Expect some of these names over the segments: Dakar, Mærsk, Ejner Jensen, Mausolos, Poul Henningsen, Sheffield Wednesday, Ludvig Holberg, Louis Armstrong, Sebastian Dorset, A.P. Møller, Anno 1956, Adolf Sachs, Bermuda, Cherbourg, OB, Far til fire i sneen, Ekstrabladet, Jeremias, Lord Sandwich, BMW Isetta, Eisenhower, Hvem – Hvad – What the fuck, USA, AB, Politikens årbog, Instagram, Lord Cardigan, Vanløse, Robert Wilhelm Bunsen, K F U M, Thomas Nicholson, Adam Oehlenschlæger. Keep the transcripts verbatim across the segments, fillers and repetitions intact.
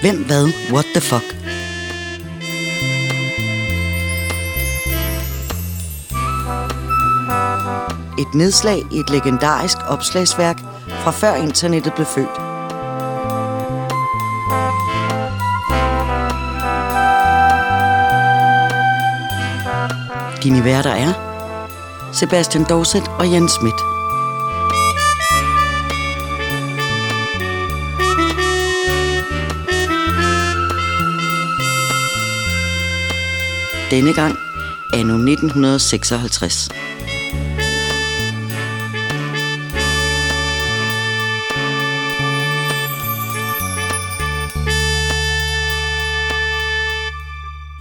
Hvem, hvad, what the fuck? Et nedslag i et legendarisk opslagsværk fra før internettet blev født. Dine værter er Sebastian Dorset og Jens Schmidt. Denne gang anno nitten seksoghalvtreds.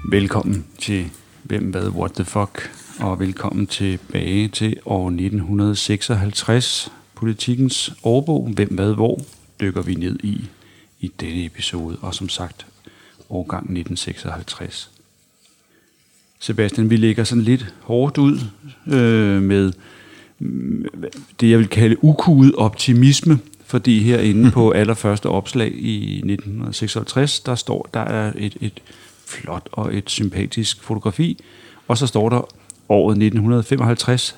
Velkommen til Hvem, hvad, what the fuck, og velkommen tilbage til år nitten seksoghalvtreds. Politikens årbog, Hvem, hvad, hvor, dykker vi ned i i denne episode, og som sagt årgang nitten seksoghalvtreds. Sebastian, vi lægger sådan lidt hårdt ud øh, med det, jeg vil kalde ukuet optimisme, fordi herinde på allerførste opslag i nitten seksoghalvtreds, der står, der er et, et flot og et sympatisk fotografi, og så står der, året nitten femoghalvtreds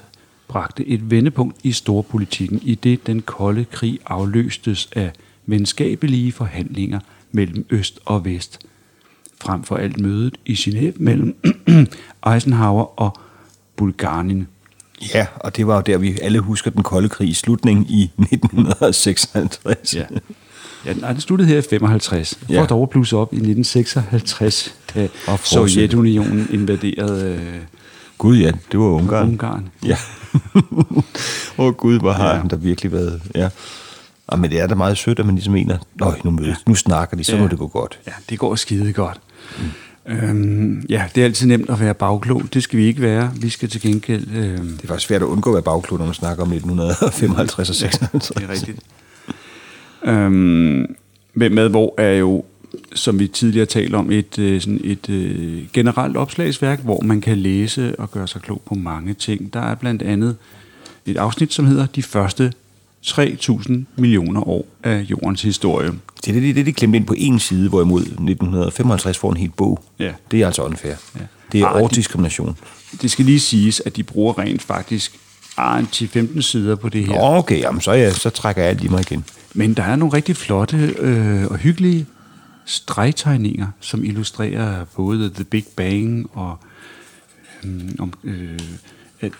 bragte et vendepunkt i storpolitikken, i det den kolde krig afløstes af venskabelige forhandlinger mellem øst og vest. Frem for alt mødet i Genève mellem Eisenhower og Bulganin. Ja, og det var jo der, vi alle husker den kolde krig i slutningen i nitten seksoghalvtreds. Ja, ja, nej, den sluttede her i femoghalvtreds. For ja. Dog plus op i nitten seksoghalvtres, da Sovjetunionen invaderede... Øh, Gud ja, det var Ungarn. Ungarn. Ja. Åh oh, Gud, hvor har ja. Han der virkelig været... Ja. Og men det er da meget sødt, at man ligesom mener, nøj, nu mødes, ja. Nu snakker de, så ja. Må det gå godt. Ja, det går skide godt. Mm. Øhm, ja, det er altid nemt at være bagklog. Det skal vi ikke være. Vi skal til gengæld... Øhm... Det er faktisk svært at undgå at være bagklog, når man snakker om nitten femoghalvtreds og seksoghalvtreds. Ja, det er rigtigt. øhm, med hvor er jo, som vi tidligere talte om, et, sådan et øh, generelt opslagsværk, hvor man kan læse og gøre sig klog på mange ting. Der er blandt andet et afsnit, som hedder De første tre tusind millioner år af jordens historie. Det er det, det, det klemt ind på en side, hvorimod nitten femoghalvtreds får en helt bog. Ja. Det er altså unfair. Ja. Det er årdiskrimination. De, det skal lige siges, at de bruger rent faktisk ti til femten sider på det her. Nå, okay, jamen, så, ja, så trækker jeg alt lige mig igen. Men der er nogle rigtig flotte øh, og hyggelige stregtegninger, som illustrerer både The Big Bang og... Øh, øh, at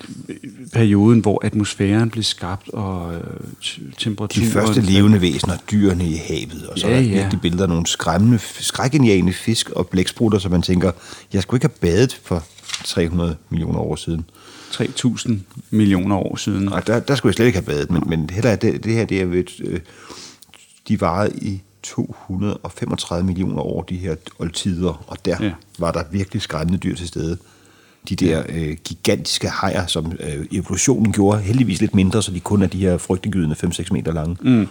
perioden, hvor atmosfæren blev skabt, og t- temperaturen... De første levende væsener, dyrene i havet, og så ja, er der ja. Virkelig billeder af nogle skræmmende, skrækindjagende fisk og blæksprutter, så man tænker, jeg skulle ikke have badet for tre hundrede millioner år siden. tre tusind millioner år siden. Nej, der, der skulle jeg slet ikke have badet, men, men heller det, det her, det er ved, de varede i to hundrede femogtredive millioner år, de her oldtider, og der ja. Var der virkelig skræmmende dyr til stede. De der øh, gigantiske hajer, som øh, evolutionen gjorde, heldigvis lidt mindre, så de kun er de her frygtindgydende fem til seks meter lange. Mm.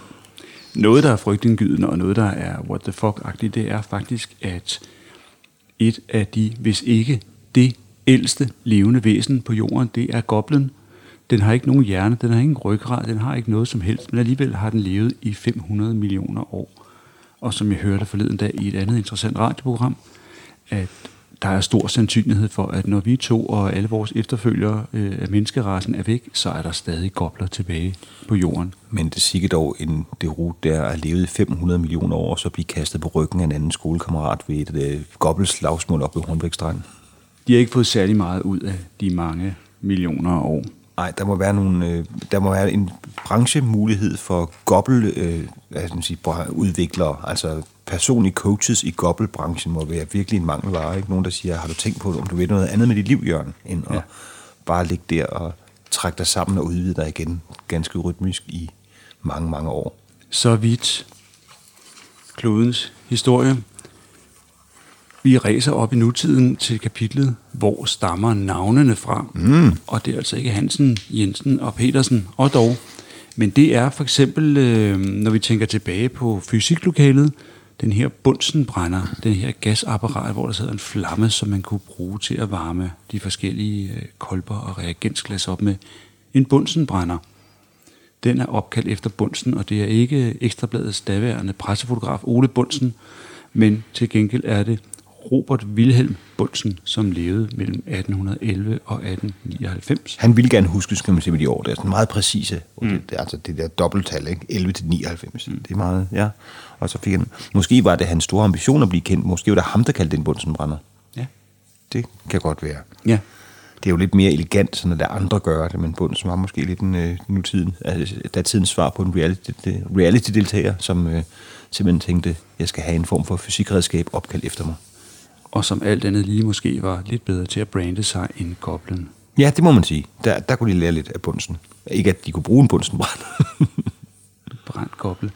Noget, der er frygtindgydende, og noget, der er what the fuck-agtigt, det er faktisk, at et af de, hvis ikke det ældste levende væsen på jorden, det er goblen. Den har ikke nogen hjerne, den har ingen ryggrad, den har ikke noget som helst, men alligevel har den levet i fem hundrede millioner år. Og som jeg hørte forleden dag i et andet interessant radioprogram, at der er stor sandsynlighed for, at når vi to og alle vores efterfølgere øh, af menneskerassen er væk, så er der stadig gobler tilbage på jorden. Men det er sikkert dog en derut, der er levet i fem hundrede millioner år, og så bliver kastet på ryggen af en anden skolekammerat ved et øh, gobelslagsmål op ved Hornbæk Strand. De har ikke fået særlig meget ud af de mange millioner år. Nej, der må være nogle, øh, der må være en branchemulighed for gobbel, øh, hvad skal man sige, udviklere, altså personlige coaches i gobbelbranchen må være virkelig en mangelvare, ikke? Nogen, der siger, har du tænkt på, om du ved noget andet med dit liv, Jørgen, end ja. At bare ligge der og trække dig sammen og udvide dig igen ganske rytmisk i mange, mange år. Så vidt klodens historie. Vi ræser op i nutiden til kapitlet, hvor stammer navnene fra. Mm. Og det er altså ikke Hansen, Jensen og Petersen og dog. Men det er for eksempel, øh, når vi tænker tilbage på fysiklokalet, den her Bunsenbrænder, den her gasapparat, hvor der sidder en flamme, som man kunne bruge til at varme de forskellige kolber og reagensglas op med. En Bunsenbrænder. Den er opkaldt efter Bunsen, og det er ikke Ekstrabladets daværende pressefotograf Ole Bunsen, men til gengæld er det Robert Wilhelm Bunsen, som levede mellem atten elleve og atten nioghalvfems. Han ville gerne huske, skal man sige, med de år. Det er sådan meget præcise. Mm. Det, det er altså det der dobbelttal, ikke? elleve til nioghalvfems. Mm. Det er meget, ja. Og så fik han... Måske var det hans store ambition at blive kendt. Måske var det ham, der kaldte den Bunsenbrænder. Ja. Det kan godt være. Ja. Det er jo lidt mere elegant, sådan at der andre gør det, men Bunsen var måske lidt en øh, nutiden, altså datidens svar på en reality, reality-deltager, som øh, simpelthen tænkte, jeg skal have en form for fysikredskab opkaldt efter mig. Og som alt andet lige måske var lidt bedre til at brande sig end Goblin. Ja, det må man sige. Der, der kunne de lære lidt af Bunsen. Ikke at de kunne bruge en Bunsenbrænder. Brændt Goblin.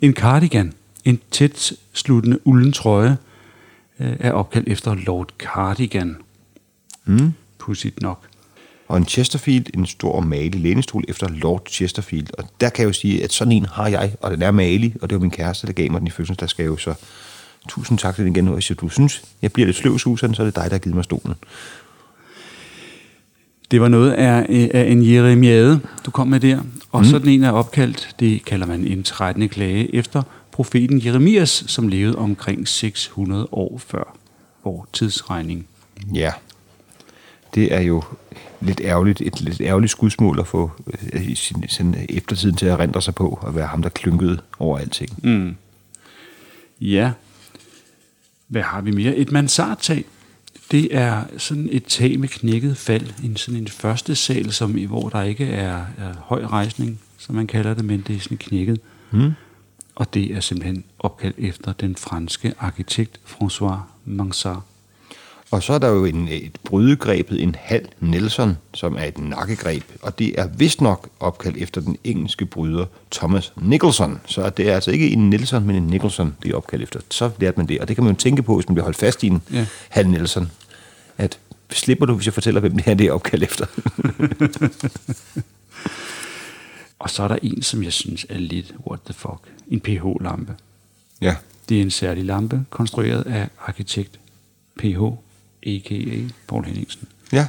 En cardigan, en tæt sluttende ulden trøje, øh, er opkaldt efter Lord Cardigan. Mm. Pudsigt nok. Og en Chesterfield, en stor og malig lænestol efter Lord Chesterfield. Og der kan jeg jo sige, at sådan en har jeg, og den er malig, og det var min kæreste, der gav mig den i fødselsdagsgave, der skal jo så... Tusind tak til den igen, og hvis du synes, jeg bliver lidt sløv, Susan, så er det dig, der har givet mig stolen. Det var noget af, af en jeremiade, du kom med der. Og mm. sådan en er opkaldt, det kalder man en trettende klage, efter profeten Jeremias, som levede omkring seks hundrede år før vores tidsregning. Ja, det er jo lidt ærgerligt, et lidt ærgerligt skudsmål at få øh, sin, sin eftertiden til at rindre sig på, og være ham, der klynkede over alting. Mm. Ja. Hvad har vi mere? Et mansardtag. Det er sådan et tag med knækket fald. En sådan en første sal, som, hvor der ikke er, er høj rejsning, som man kalder det, men det er sådan knækket. Mm. Og det er simpelthen opkaldt efter den franske arkitekt François Mansart. Og så er der jo en, et brydegrebet, en halv Nelson, som er et nakkegreb. Og det er vist nok opkaldt efter den engelske bryder Thomas Nicholson. Så det er altså ikke en Nelson, men en Nicholson, det er opkaldt efter. Så lærte man det, og det kan man jo tænke på, hvis man bliver holdt fast i en ja. halv Nelson. At slipper du, hvis jeg fortæller, hvem det her det er opkaldt efter? Og så er der en, som jeg synes er lidt what the fuck. En P H-lampe. Ja. Det er en særlig lampe, konstrueret af arkitekt P H, a k a. Poul Henningsen. Ja,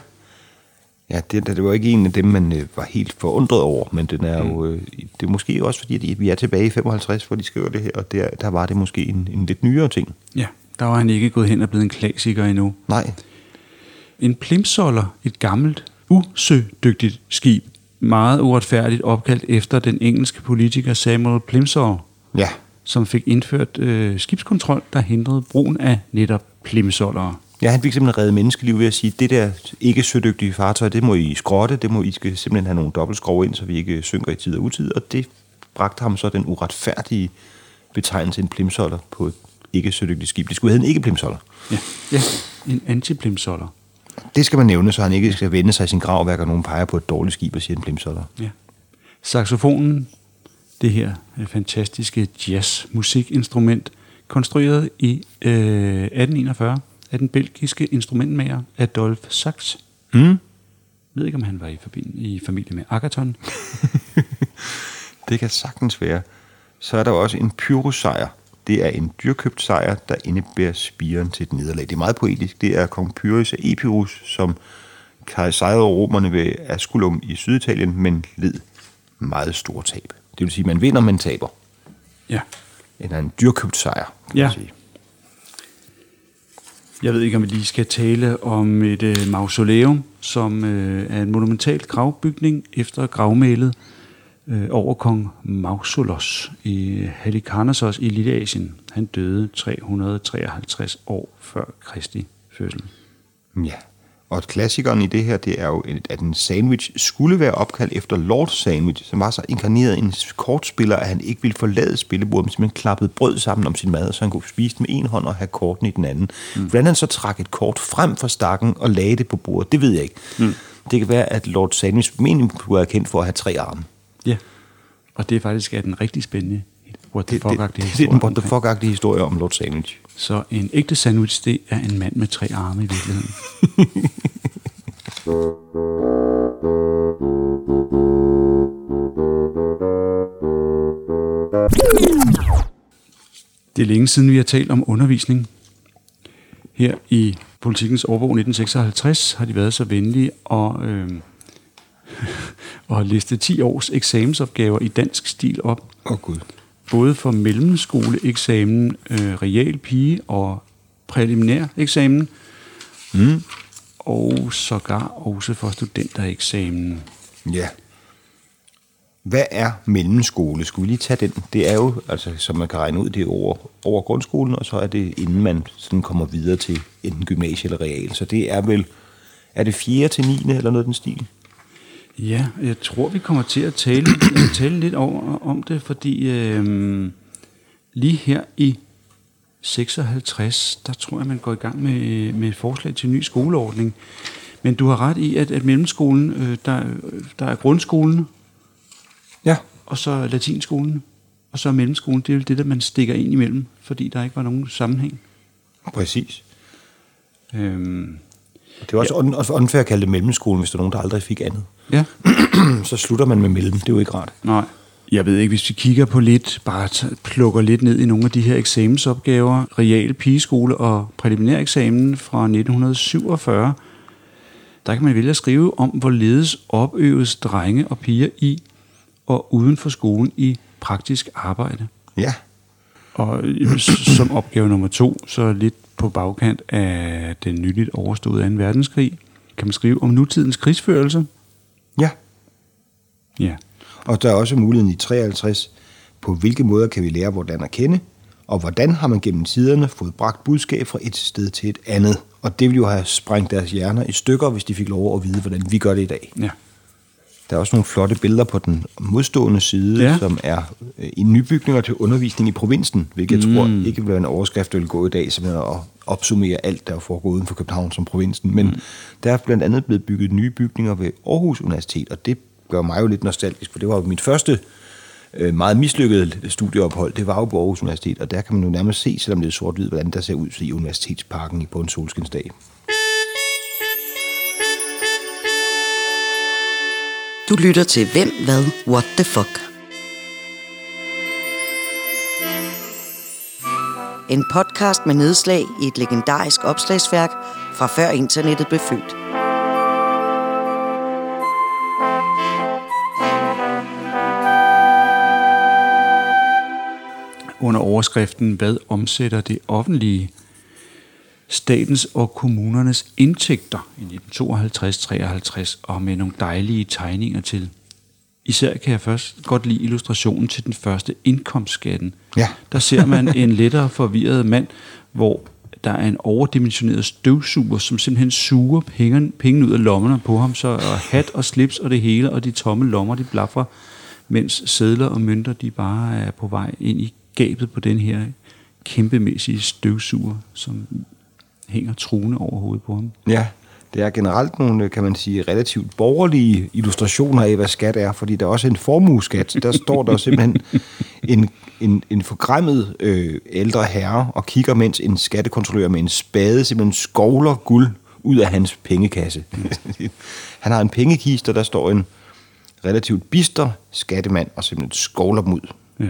ja det, det var ikke en af dem, man øh, var helt forundret over, men den er mm. jo, øh, det er måske også, fordi de, vi er tilbage i femoghalvtreds, hvor de skriver det her, og der, der var det måske en, en lidt nyere ting. Ja, der var han ikke gået hen og blevet en klassiker endnu. Nej. En plimsoller, et gammelt, usødygtigt skib, meget uretfærdigt opkaldt efter den engelske politiker Samuel Plimsoll, ja. som fik indført øh, skibskontrol, der hindrede brugen af netop plimsollere. Ja, han fik simpelthen reddet menneskeliv ved at sige, det der ikke sødygtige fartøj, det må I skrotte, det må I skal simpelthen have nogle dobbeltskrog ind, så vi ikke synker i tid og utid, og det bragte ham så den uretfærdige betegnelse en plimsoller på et ikke sødygtigt skib. Det skulle hedde en ikke-plimsoller. Ja. ja, en anti-plimsoller. Det skal man nævne, så han ikke skal vende sig i sin gravværk, og nogen peger på et dårligt skib og siger en plimsoller. Ja. Saxofonen, det her fantastiske jazzmusikinstrument, konstrueret i øh, atten enogfyrre af den belgiske instrumentmager Adolf Sachs. Mm. Jeg ved ikke, om han var i, forbind- i familie med Agaton. Det kan sagtens være. Så er der også en Pyrrhus-sejr. Det er en dyrkøbt sejr, der indebærer spiren til et nederlag. Det er meget poetisk. Det er kong Pyrrhus af Epirus, som sejrede romerne ved Asculum i Syditalien, men led meget store tab. Det vil sige, at man vinder, man taber. Ja. Eller en dyrkøbt sejr, kan ja. man sige. Jeg ved ikke, om vi lige skal tale om et øh, mausoleum, som øh, er en monumental gravbygning efter gravmælet øh, over kong Mausolos i Halikarnassos i Lilleasien. Han døde tre hundrede treoghalvtreds år før Kristi fødsel. Ja, og klassikeren i det her, det er jo, at en sandwich skulle være opkaldt efter Lord Sandwich, som var så inkarneret en kortspiller, at han ikke ville forlade spillebordet, men simpelthen klappede brød sammen om sin mad, så han kunne spise den med en hånd og have korten i den anden. Mm. Hvordan han så trak et kort frem fra stakken og lagde det på bordet, det ved jeg ikke. Mm. Det kan være, at Lord Sandwich meningen var kendt for at have tre arme. Ja, og det er faktisk er den rigtig spændende what the fuck-agtige historie. Det er den what the fuck-agtige historie om Lord Sandwich. Så en ægte sandwich, det er en mand med tre arme i virkeligheden. Det er længe siden, vi har talt om undervisning. Her i Politikens årbog nitten seksoghalvtreds har de været så venlige og... Øh, og har listet ti års eksamensopgaver i dansk stil op. Åh, oh, Gud. Både for mellemskoleeksamen, øh, real pige og preliminær eksamen. Mm. Og sågar også for studentereksamen. Ja. Hvad er mellemskole? Skulle vi lige tage den? Det er jo, altså, som man kan regne ud, det er over, over grundskolen, og så er det, inden man sådan kommer videre til enten gymnasie eller real. Så det er vel, er det fjerde til niende eller noget den stil? Ja, jeg tror, vi kommer til at tale, tale lidt over om det, fordi øh, lige her i seksoghalvtreds, der tror jeg, man går i gang med, med et forslag til en ny skoleordning. Men du har ret i, at, at mellemskolen, øh, der, der er grundskolen, ja, og så latinskolen, og så mellemskolen. Det er jo det, der man stikker ind imellem, fordi der ikke var nogen sammenhæng. Præcis. Øhm, det er også ja. un- unfair at kalde det mellemskolen, hvis der er nogen, der aldrig fik andet. Ja. Så slutter man med mellem, det er jo ikke rart. Nej. Jeg ved ikke, hvis vi kigger på lidt, bare t- plukker lidt ned i nogle af de her eksamensopgaver, real pigeskole og præliminæreksamen fra nitten syvogfyrre, der kan man vælge at skrive om, hvorledes opøves drenge og piger i og uden for skolen i praktisk arbejde. Ja. Og som opgave nummer to, så lidt på bagkant af den nyligt overståede anden verdenskrig, kan man skrive om nutidens krigsførelse. Ja. Ja. Og der er også muligheden i treoghalvtreds, på hvilke måder kan vi lære hvordan at kende, og hvordan har man gennem tiderne fået bragt budskab fra et sted til et andet. Og det ville jo have sprængt deres hjerner i stykker, hvis de fik lov at vide, hvordan vi gør det i dag. Ja. Der er også nogle flotte billeder på den modstående side, ja, som er i nybygninger til undervisning i provinsen, hvilket mm. jeg tror ikke vil være en overskrift, der vil gå i dag, som at opsummere alt, der foregår uden for København som provinsen. Men mm. der er blandt andet blevet bygget nye bygninger ved Aarhus Universitet, og det gør mig jo lidt nostalgisk, for det var jo mit første meget mislykkede studieophold. Det var jo på Aarhus Universitet, og der kan man jo nærmest se, selvom det er sort-hvid, hvordan der ser ud i Universitetsparken på en solskinsdag. Du lytter til Hvem, Hvad, What the fuck. En podcast med nedslag i et legendarisk opslagsværk fra før internettet blev født. Under overskriften "Hvad omsætter det offentlige?" statens og kommunernes indtægter i nitten tooghalvtreds treoghalvtreds, og med nogle dejlige tegninger til. Især kan jeg først godt lide illustrationen til den første indkomstskatten. Ja. Der ser man en lettere forvirret mand, hvor der er en overdimensioneret støvsuger, som simpelthen suger pengene, pengene ud af lommerne på ham, så og hat og slips og det hele, og de tomme lommer, de blaffer, mens sedler og mønter, de bare er på vej ind i gabet på den her kæmpemæssige støvsuger, som hænger truende over hovedet på ham. Ja, det er generelt nogle, kan man sige, relativt borgerlige illustrationer af, hvad skat er, fordi der er også en formueskat. Der står der simpelthen en, en, en forgræmmet øh, ældre herre og kigger, mens en skattekontrollør med en spade simpelthen skovler guld ud af hans pengekasse. Han har en pengekiste, og der står en relativt bister skattemand og simpelthen skovler dem ud. Ja.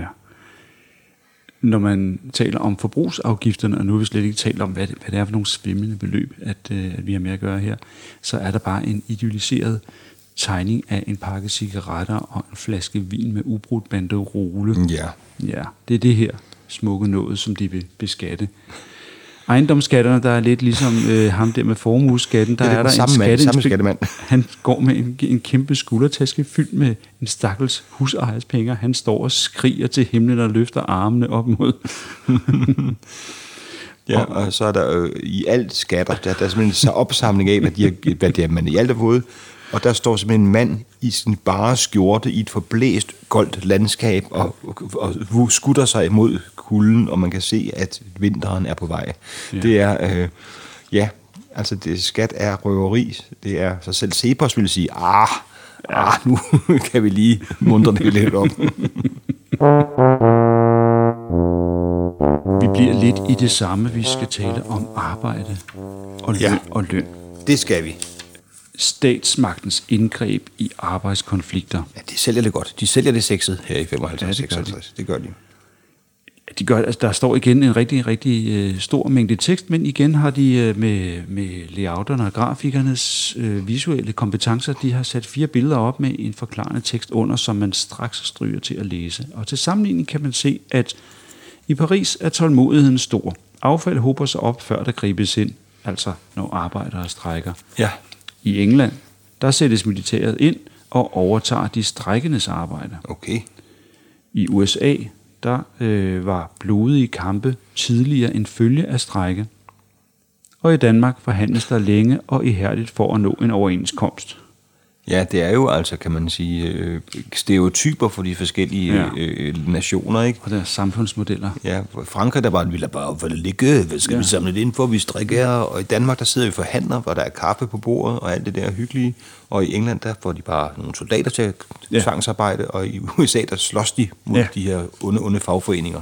Når man taler om forbrugsafgifterne, og nu har vi slet ikke talt om, hvad det, hvad det er for nogle svimlende beløb, at, at vi har med at gøre her, så er der bare en idealiseret tegning af en pakke cigaretter og en flaske vin med ubrudt banderole. Ja. Ja, det er det her smukke noget, som de vil beskatte. Ejendomsskatterne, der er lidt ligesom øh, ham der med formueskatten, der det er, er der en skatteinspektør, skattemand. Han går med en, en kæmpe skuldertaske fyldt med en stakkels husejers penge. Han står og skriger til himlen og løfter armene op mod. Ja, og, og så er der øh, i alt skatter, der, der er simpelthen en opsamling af, hvad, de har, hvad det er, man i alt har fået. Og der står simpelthen en mand i sin bare skjorte i et forblæst goldt landskab og, og, og skutter sig imod kulden, og man kan se, at vinteren er på vej. Ja. Det er, øh, ja, altså det, skat er røveri. Det er, så selv Cepos ville sige, ah, ah, nu kan vi lige muntre det lidt op. Vi bliver lidt i det samme, vi skal tale om arbejde og løn, ja, og løn. Det skal vi. Statsmagtens indgreb i arbejdskonflikter. Ja, de sælger det godt. De sælger det sexet her i femoghalvtreds seksoghalvtreds. Ja, det, det gør de. De gør, altså der står igen en rigtig, rigtig øh, stor mængde tekst, men igen har de øh, med, med layouterne og grafikernes øh, visuelle kompetencer, de har sat fire billeder op med en forklarende tekst under, som man straks stryger til at læse. Og til sammenligning kan man se, at i Paris er tålmodigheden stor. Affald hober sig op, før der gribes ind, altså når arbejdere strejker. Ja. I England, der sættes militæret ind og overtager de strejkendes arbejde. Okay. I U S A der øh, var blodige kampe tidligere en følge af strejke. Og i Danmark forhandles der længe og ihærdigt for at nå en overenskomst. Ja, det er jo altså, kan man sige, øh, stereotyper for de forskellige ja. øh, nationer, ikke? Og der er samfundsmodeller. Ja, Frankrig, der var en vildt bare, hvor det ligger, hvad skal ja. vi samle det ind for, vi strikker, og i Danmark, der sidder vi forhandler, hvor der er kaffe på bordet, og alt det der hyggelige, og i England, der får de bare nogle soldater til at ja. tvangsarbejde, og i U S A, der slås de mod ja. de her onde, onde fagforeninger,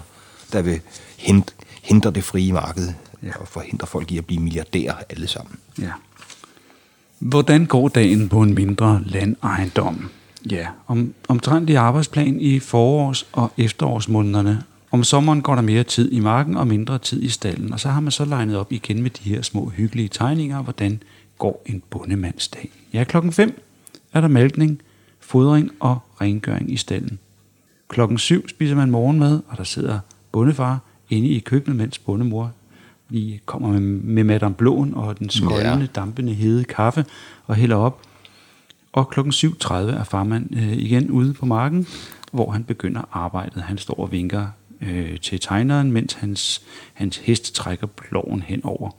der vil hindre, hindre det frie marked, ja. og forhindre folk i at blive milliardærer alle sammen. Ja. Hvordan går dagen på en mindre landejendom? Ja, om, omtrentlig arbejdsplan i forårs- og efterårsmånederne. Om sommeren går der mere tid i marken og mindre tid i stallen, og så har man så legnet op igen med de her små hyggelige tegninger, hvordan går en bondemandsdag. Ja, klokken fem er der malkning, fodring og rengøring i stallen. Klokken syv spiser man morgenmad, og der sidder bondefar inde i køkkenet, mens bondemor lige kommer med, med Madame Blåen og den skøjende, ja. dampende, hede kaffe og hælder op. Og klokken syv tredive er farmand øh, igen ude på marken, hvor han begynder arbejdet. Han står og vinker øh, til tegneren, mens hans, hans hest trækker ploven hen over,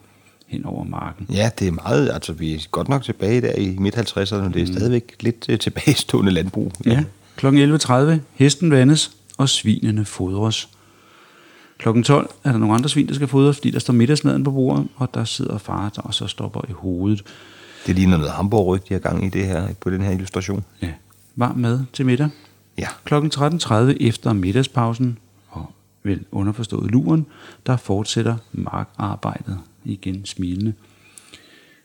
hen over marken. Ja, det er meget. Altså, vi er godt nok tilbage der i midt halvtredserne, og det er mm. stadigvæk lidt øh, tilbagestående landbrug. Ja, ja. Klokken elleve tredive, hesten vandes, og svinene fodres. Klokken tolv er der nogle andre svin, der skal fodres, fordi der står middagsmaden på bordet, og der sidder far, der og så stopper i hovedet. Det ligner noget Hamburg-ryg, de har gang i det her, på den her illustration. Ja. Varm mad til middag. Ja. Klokken tretten tredive efter middagspausen, og vel underforstået luren, der fortsætter markarbejdet, igen smilende.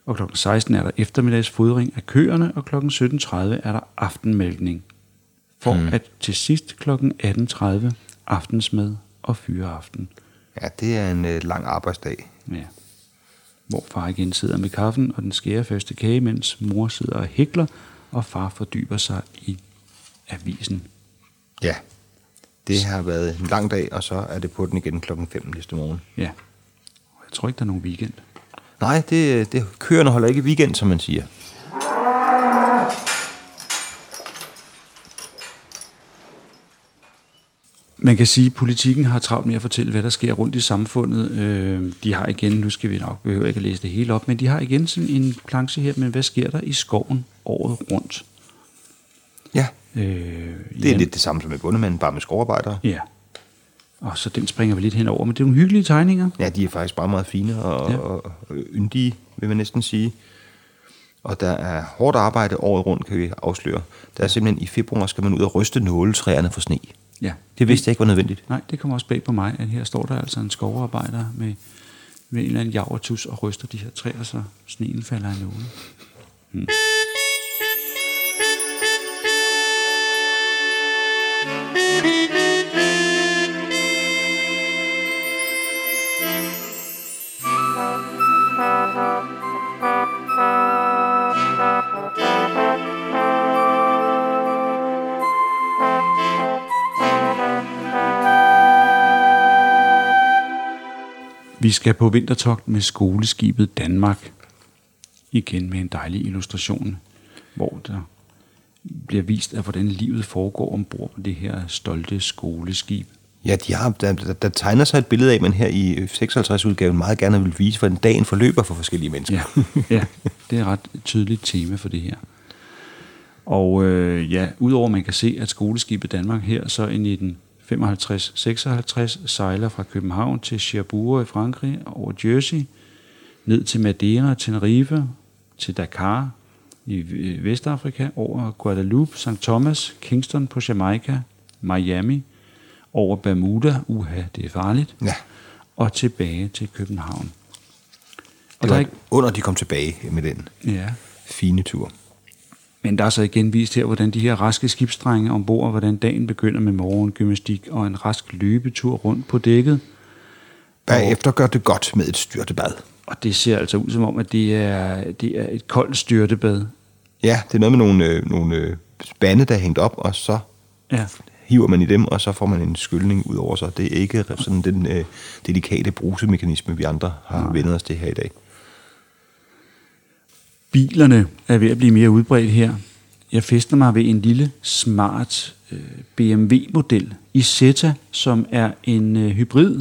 Og klokken seksten er der eftermiddagsfodring af køerne, og klokken sytten tredive er der aftenmælkning. For hmm. at til sidst klokken atten tredive aftensmad og fyreaften. Ja, det er en øh, lang arbejdsdag. Ja. Hvor far igen sidder med kaffen og den skærefaste kage, mens mor sidder og hækler, og far fordyber sig i avisen. Ja, det har været en lang dag, og så er det på den igen klokken fem næste morgen. Ja, jeg tror ikke, der er nogen weekend. Nej, det, det køerne holder ikke weekend, som man siger. Man kan sige, at politikken har travlt med at fortælle, hvad der sker rundt i samfundet. Øh, de har igen, nu skal vi nok behøver ikke at læse det hele op, men de har igen sådan en planche her, men hvad sker der i skoven året rundt? Ja, øh, det er ja. lidt det samme som med bondemanden, bare med skovarbejdere. Ja, og så den springer vi lidt henover, men det er nogle hyggelige tegninger. Ja, de er faktisk bare meget fine og, ja. og yndige, vil man næsten sige. Og der er hårdt arbejde året rundt, kan vi afsløre. Der er simpelthen i februar, skal man ud og ryste nåletræerne for sne. Ja. Det vidste jeg ikke var nødvendigt. Nej, det kommer også bag på mig, at her står der altså en skovarbejder med, med en eller anden javertus og ryster de her træer, så sneen falder i nåle. Hmm. Vi skal på vintertogt med Skoleskibet Danmark, igen med en dejlig illustration, hvor der bliver vist af, hvordan livet foregår ombord på det her stolte skoleskib. Ja, de har, der, der, der tegner sig et billede af, man her i seksoghalvtreds-udgaven meget gerne vil vise, hvordan dagen forløber for forskellige mennesker. Ja, ja, det er et ret tydeligt tema for det her. Og øh, ja, udover man kan se, at Skoleskibet Danmark her så ind i den femoghalvtreds seksoghalvtreds sejler fra København til Cherbourg i Frankrig, over Jersey, ned til Madeira, Tenerife, til Dakar i Vestafrika, over Guadeloupe, Saint Thomas, Kingston på Jamaica, Miami, over Bermuda, uha, det er farligt, ja. og tilbage til København. Og det var der ikke... under de kom tilbage med den ja. fine tur. Men der er så igen vist her, hvordan de her raske skibsdrenge ombord, hvordan dagen begynder med morgengymnastik og en rask løbetur rundt på dækket. Bagefter gør det godt med et styrtebad. Og det ser altså ud som om, at det er, det er et koldt styrtebad. Ja, det er noget med nogle, øh, nogle øh, spande, der er hængt op, og så ja. hiver man i dem, og så får man en skyldning ud over sig. Det er ikke sådan den øh, delikate brusemekanisme, vi andre har vendt os til her i dag. Bilerne er ved at blive mere udbredt her. Jeg fæster mig ved en lille, smart øh, B M W-model i Zeta, som er en øh, hybrid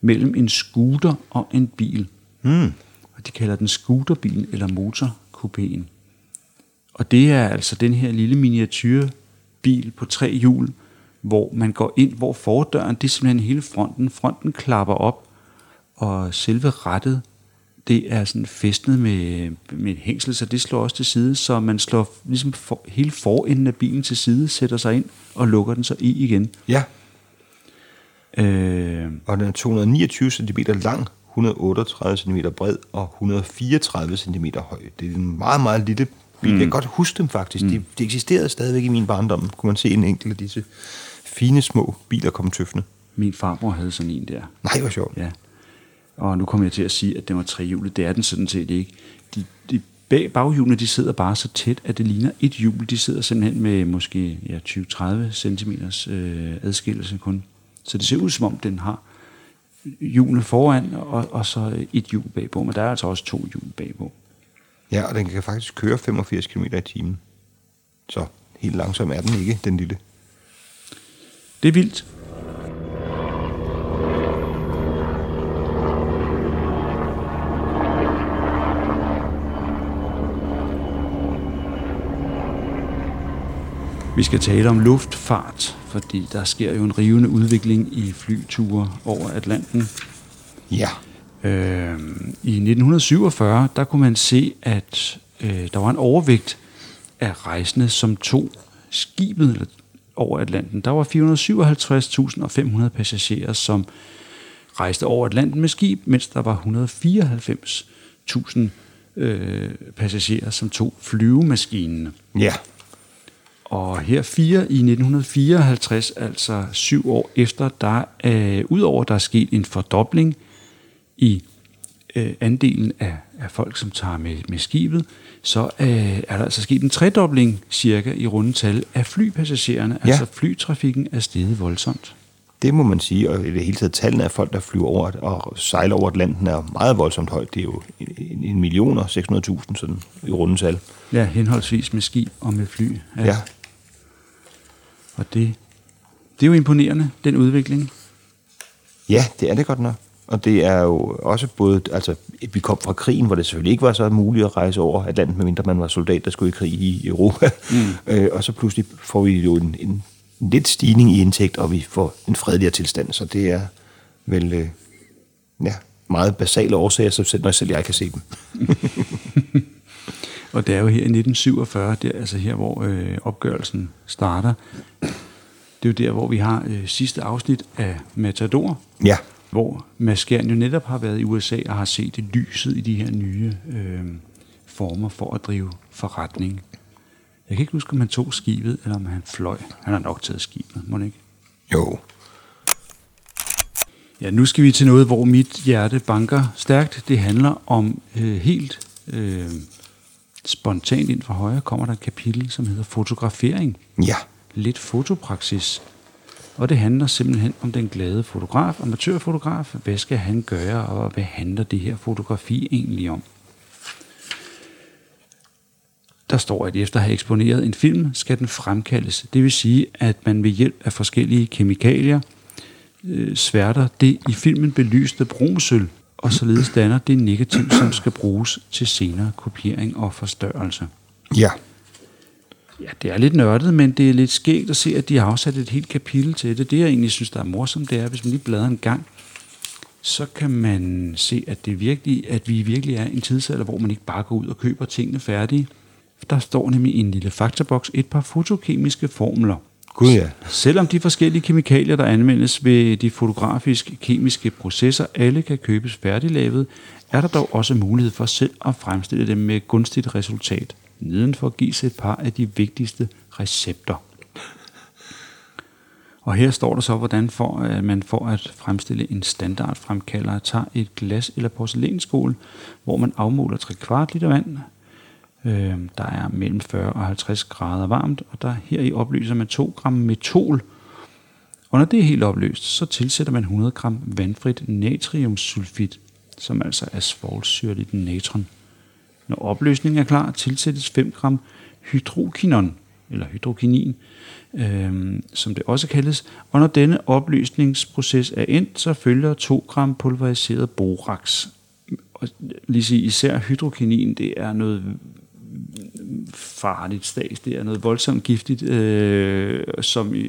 mellem en scooter og en bil. Hmm. Og de kalder den scooterbilen eller motorcoupéen. Og det er altså den her lille miniatyrbil på tre hjul, hvor man går ind, hvor fordøren, det er simpelthen hele fronten. Fronten klapper op, og selve rattet, det er sådan fæstnet med, med et hængsel, så det slår også til side, så man slår ligesom for, hele forenden af bilen til side, sætter sig ind og lukker den så i igen. Ja. Øh, og den er to hundrede og niogtyve centimeter lang, et hundrede og otteogtredive centimeter bred og et hundrede og fireogtredive centimeter høj. Det er en meget, meget lille bil. Mm. Jeg kan godt huske dem faktisk. Mm. De, de eksisterede stadigvæk i min barndom. Kunne man se en enkelt af disse fine små biler komme tøffende. Min farbror havde sådan en der. Nej, hvor sjovt. Ja. Og nu kommer jeg til at sige, at den var trehjulet. Det er den sådan set ikke. De, de bag baghjulene, de sidder bare så tæt, at det ligner et hjul. De sidder simpelthen med måske ja, tyve til tredive centimeter øh, adskillelse kun. Så det ser ud som om, den har hjulene foran, og, og så et hjul bagpå. Men der er altså også to hjul bagpå. Ja, og den kan faktisk køre femogfirs kilometer i timen. Så helt langsom er den ikke, den lille. Det er vildt. Vi skal tale om luftfart, fordi der sker jo en rivende udvikling i flyture over Atlanten. Ja. Øh, I nitten syvogfyrre, der kunne man se, at øh, der var en overvægt af rejsende, som tog skibet over Atlanten. Der var fire hundrede og syvoghalvtreds tusind og fem hundrede passagerer, som rejste over Atlanten med skib, mens der var et hundrede og fireoghalvfems tusind øh, passagerer, som tog flyvemaskinerne. Ja. Og her fire i nitten fireoghalvtreds, altså syv år efter, der øh, udover der er sket en fordobling i øh, andelen af, af folk, som tager med, med skibet, så øh, er der altså sket en tredobling cirka i rundetal af flypassagererne, ja. Altså flytrafikken er steget voldsomt. Det må man sige, og i det hele taget tallene af folk, der flyver over og sejler over Atlanten, er meget voldsomt højt. Det er jo en million og seks hundrede tusind sådan i rundetal. Ja, henholdsvis med skib og med fly. Ja. ja. Og det, det er jo imponerende, den udvikling. Ja, det er det godt nok. Og det er jo også både, altså vi kom fra krigen, hvor det selvfølgelig ikke var så muligt at rejse over Atlanten, medmindre man var soldat, der skulle i krig i Europa. Mm. Og så pludselig får vi jo en, en lidt stigning i indtægt, og vi får en fredeligere tilstand, så det er vel øh, ja, meget basale årsager, så selv når jeg selv jeg kan se dem. Og det er jo her i nitten syvogfyrre, det er altså her, hvor øh, opgørelsen starter. Det er jo der, hvor vi har øh, sidste afsnit af Matador, ja. Hvor Maskeren jo netop har været i U S A og har set lyset i de her nye øh, former for at drive forretning. Jeg kan ikke huske, om han tog skibet, eller om han fløj. Han har nok taget skibet, må det ikke? Jo. Ja, nu skal vi til noget, hvor mit hjerte banker stærkt. Det handler om øh, helt øh, spontant ind fra højre, kommer der et kapitel, som hedder fotografering. Ja. Lidt fotopraksis. Og det handler simpelthen om den glade fotograf, amatørfotograf. Hvad skal han gøre, og hvad handler det her fotografi egentlig om? Der står, at efter at have eksponeret en film, skal den fremkaldes. Det vil sige, at man ved hjælp af forskellige kemikalier øh, sværter det i filmen belyste brunsøl, og således danner det negativ, som skal bruges til senere kopiering og forstørrelse. Ja. Ja, det er lidt nørdet, men det er lidt skægt at se, at de har afsat et helt kapitel til det. Det, jeg egentlig synes, der er morsomt, det er, hvis man lige bladrer en gang, så kan man se, at, det virkelig, at vi virkelig er en tidsalder, hvor man ikke bare går ud og køber tingene færdige. Der står nemlig i en lille faktaboks et par fotokemiske formler. Gud ja. Selvom de forskellige kemikalier, der anvendes ved de fotografisk-kemiske processer, alle kan købes færdiglavet, er der dog også mulighed for selv at fremstille dem med gunstigt resultat. Nedenfor gives et par af de vigtigste recepter. Og her står der så, hvordan for, at man for at fremstille en standardfremkalder tager et glas- eller porcelænsskål, hvor man afmåler tre kvart liter vand. Øh, der er mellem fyrre og halvtreds grader varmt, og der her i opløser man to gram metol. Og når det er helt opløst, så tilsætter man hundrede gram vandfrit natriumsulfid, som altså er svovlsyrligt natron. Når opløsningen er klar, tilsættes fem gram hydrokinon, eller hydrokinin, øh, som det også kaldes. Og når denne opløsningsproces er endt, så følger to gram pulveriseret borax. Og lige sige, især hydrokinin, det er noget farligt stads, det er noget voldsomt giftigt, øh, som i,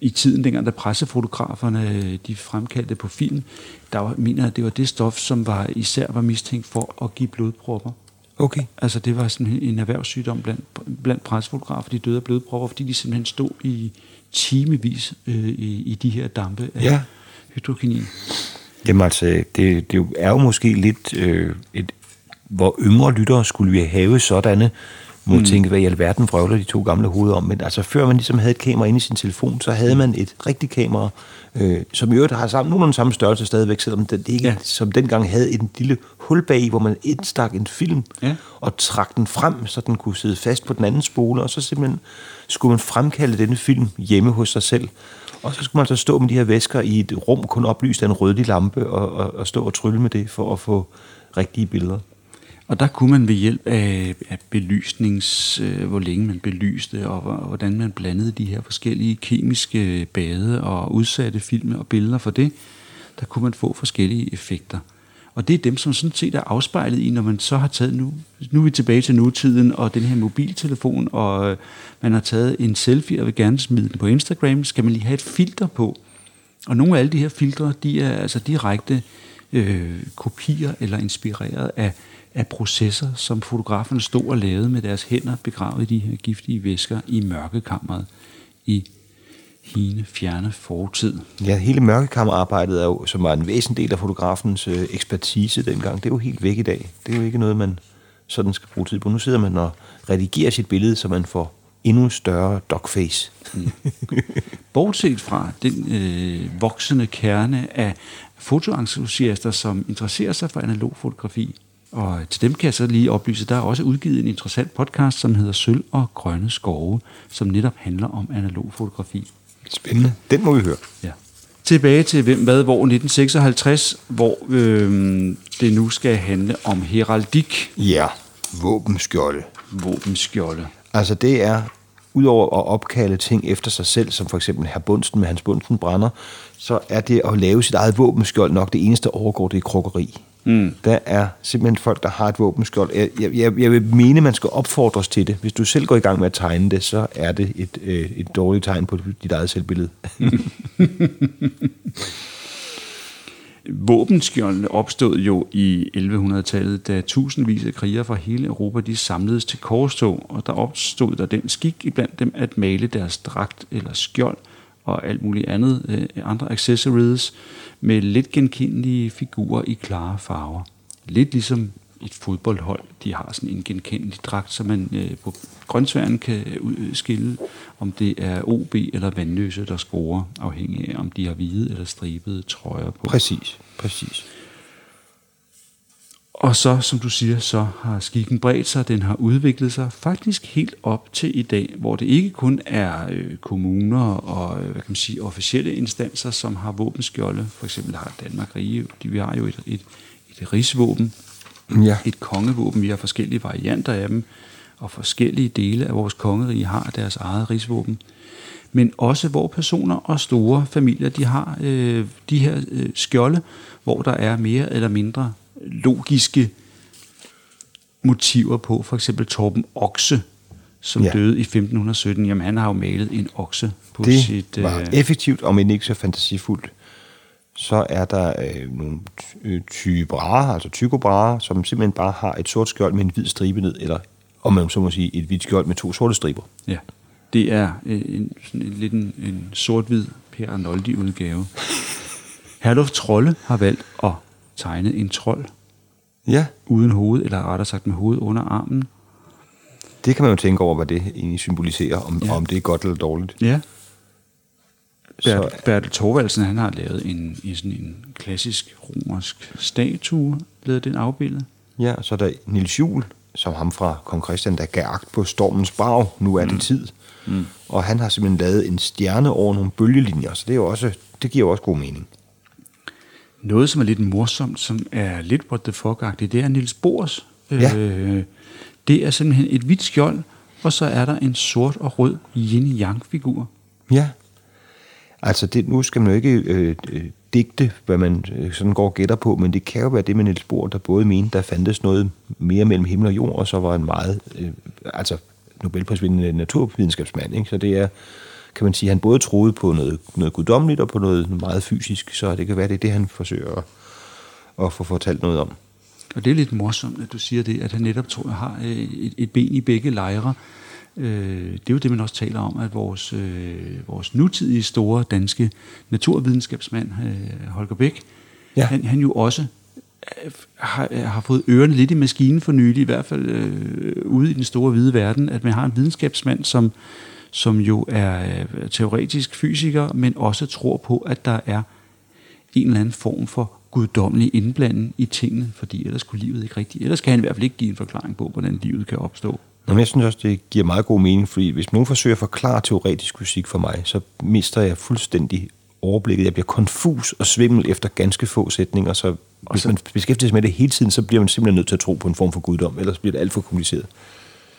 i tiden dengang, da pressefotograferne de fremkaldte på film, der var, mener jeg, det var det stof, som var, især var mistænkt for at give blodpropper. Okay. Altså det var sådan en erhvervssygdom blandt, blandt pressefotografer, de døde af blodpropper, fordi de simpelthen stod i timevis øh, i, i de her dampe af ja. hydrokinin. Jamen altså, det, det er jo måske lidt, øh, et, hvor yngre lyttere skulle vi have sådanne, må mm. tænke, hvad i alverden vrøvler de to gamle hoveder om, men altså før man ligesom havde et kamera inde i sin telefon, så havde man et rigtigt kamera, øh, som i øvrigt har sammen, nogenlunde samme størrelse stadigvæk, selvom det ikke, ja. som dengang havde en lille hul bag, hvor man indstak en film ja. og trak den frem, så den kunne sidde fast på den anden spole, og så simpelthen skulle man fremkalde denne film hjemme hos sig selv. Og så skulle man så stå med de her væsker i et rum, kun oplyst af en rødlig lampe, og, og, og stå og trylle med det for at få rigtige billeder. Og der kunne man ved hjælp af, af belysnings, øh, hvor længe man belyste, og hvordan man blandede de her forskellige kemiske bade og udsatte film og billeder for det, der kunne man få forskellige effekter. Og det er dem, som sådan set er afspejlet i, når man så har taget nu. Nu er vi tilbage til nutiden og den her mobiltelefon, og man har taget en selfie og vil gerne smide den på Instagram, skal man lige have et filter på. Og nogle af alle de her filtre, de er altså direkte øh, kopier eller inspireret af, af processer, som fotograferne stod og lavede med deres hænder begravet i de her giftige væsker i mørkekammeret i hine fjerne fortid. Ja, hele mørkekammerarbejdet er jo, som var en væsentlig del af fotografens øh, ekspertise dengang, det er jo helt væk i dag. Det er jo ikke noget, man sådan skal bruge tid på. Nu sidder man og redigerer sit billede, så man får endnu større dogface. Mm. Bortset fra den øh, voksende kerne af fotoentusiaster, som interesserer sig for analog fotografi, og til dem kan jeg så lige oplyse, der er også udgivet en interessant podcast, som hedder Sølv og Grønne Skove, som netop handler om analog fotografi. Spændende. Den må vi høre. Ja. Tilbage til Hvem, Hvad, Hvor nitten seksoghalvtreds, hvor øh, det nu skal handle om heraldik. Ja, våbenskjolde. Våbenskjolde. Altså det er, udover at opkalde ting efter sig selv, som for eksempel Herr Bunsen med Hans Bunsen brænder, så er det at lave sit eget våbenskjold nok det eneste, der overgår det i krukkeri. Mm. Der er simpelthen folk, der har et våbenskjold. Jeg, jeg, jeg vil mene, man skal opfordres til det. Hvis du selv går i gang med at tegne det, så er det et, øh, et dårligt tegn på dit eget selvbillede. Våbenskjoldene opstod jo i ellevehundredetallet, da tusindvis af krigere fra hele Europa de samledes til korstog, og der opstod der den skik iblandt dem at male deres dragt eller skjold og alt muligt andet, øh, andre accessories, med let genkendelige figurer i klare farver. Lidt ligesom et fodboldhold. De har sådan en genkendelig dragt, så man øh, på grøntsværen kan udskille, om det er O B eller Vanløse, der scorer, afhængig af, om de har hvide eller stribede trøjer på. Præcis, præcis. Og så, som du siger, så har skikken bredt sig, den har udviklet sig faktisk helt op til i dag, hvor det ikke kun er øh, kommuner og hvad kan man sige, officielle instanser, som har våbenskjolde. For eksempel har Danmark Rige, de, vi har jo et, et, et rigsvåben, ja. et kongevåben, vi har forskellige varianter af dem, og forskellige dele af vores kongerige har deres eget rigsvåben. Men også hvor personer og store familier, de har øh, de her øh, skjolde, hvor der er mere eller mindre logiske motiver på, for eksempel Torben Okse, som ja. døde i femten sytten. Jamen, han har jo malet en okse på det sit... Det var øh... effektivt, om end ikke så fantasifuldt. Så er der øh, nogle ty brager, altså tykobrager, som simpelthen bare har et sort skjold med en hvid stribe ned, eller om man så må sige, et hvidt skjold med to sorte striber. Ja, det er øh, en, sådan en, lidt en, en sort-hvid Per Arnoldi-udgave. Herluf Trolle har valgt at tegnet en trold, ja. uden hoved, eller rettere sagt med hovedet under armen. Det kan man jo tænke over, hvad det egentlig symboliserer, om, ja. om det er godt eller dårligt. Ja. Bert, Bertel Thorvaldsen, han har lavet en, en, sådan en klassisk romersk statue, lavet den afbildet. Ja, så der Niels Juhl, som ham fra kong Christian, der gav agt på stormens brag, nu er det mm. tid. Mm. Og han har simpelthen lavet en stjerne over nogle bølgelinjer, så det, er jo også, det giver jo også god mening. Noget, som er lidt morsomt, som er lidt what the fuck-agtigt, det er Niels Bohrs. Ja. Øh, det er simpelthen et hvidt skjold, og så er der en sort og rød yin-yang-figur. Ja. Altså, det, nu skal man jo ikke øh, digte, hvad man sådan går og gætter på, men det kan jo være det med Niels Bohr, der både mente, der fandtes noget mere mellem himmel og jord, og så var en meget, øh, altså Nobelprisvindende naturvidenskabsmand, ikke? Så det er, kan man sige, han både troede på noget, noget guddommeligt og på noget meget fysisk, så det kan være, det er det, han forsøger at, at få fortalt noget om. Og det er lidt morsomt, at du siger det, at han netop tror, har et, et ben i begge lejre. Det er jo det, man også taler om, at vores, øh, vores nutidige store danske naturvidenskabsmand, øh, Holger Bech, ja. han, han jo også øh, har, har fået ørerne lidt i maskinen for nylig, i hvert fald øh, ude i den store hvide verden, at man har en videnskabsmand, som, som jo er øh, teoretisk fysiker, men også tror på, at der er en eller anden form for guddommelig indblanding i tingene, fordi ellers kunne livet ikke rigtigt. Ellers kan han i hvert fald ikke give en forklaring på, hvordan livet kan opstå. Jamen, jeg synes også, det giver meget god mening, fordi hvis nogen forsøger at forklare teoretisk fysik for mig, så mister jeg fuldstændig overblikket. Jeg bliver konfus og svimmel efter ganske få sætninger, så hvis man beskæftiger sig med det hele tiden, så bliver man simpelthen nødt til at tro på en form for guddom, ellers bliver det alt for kompliceret.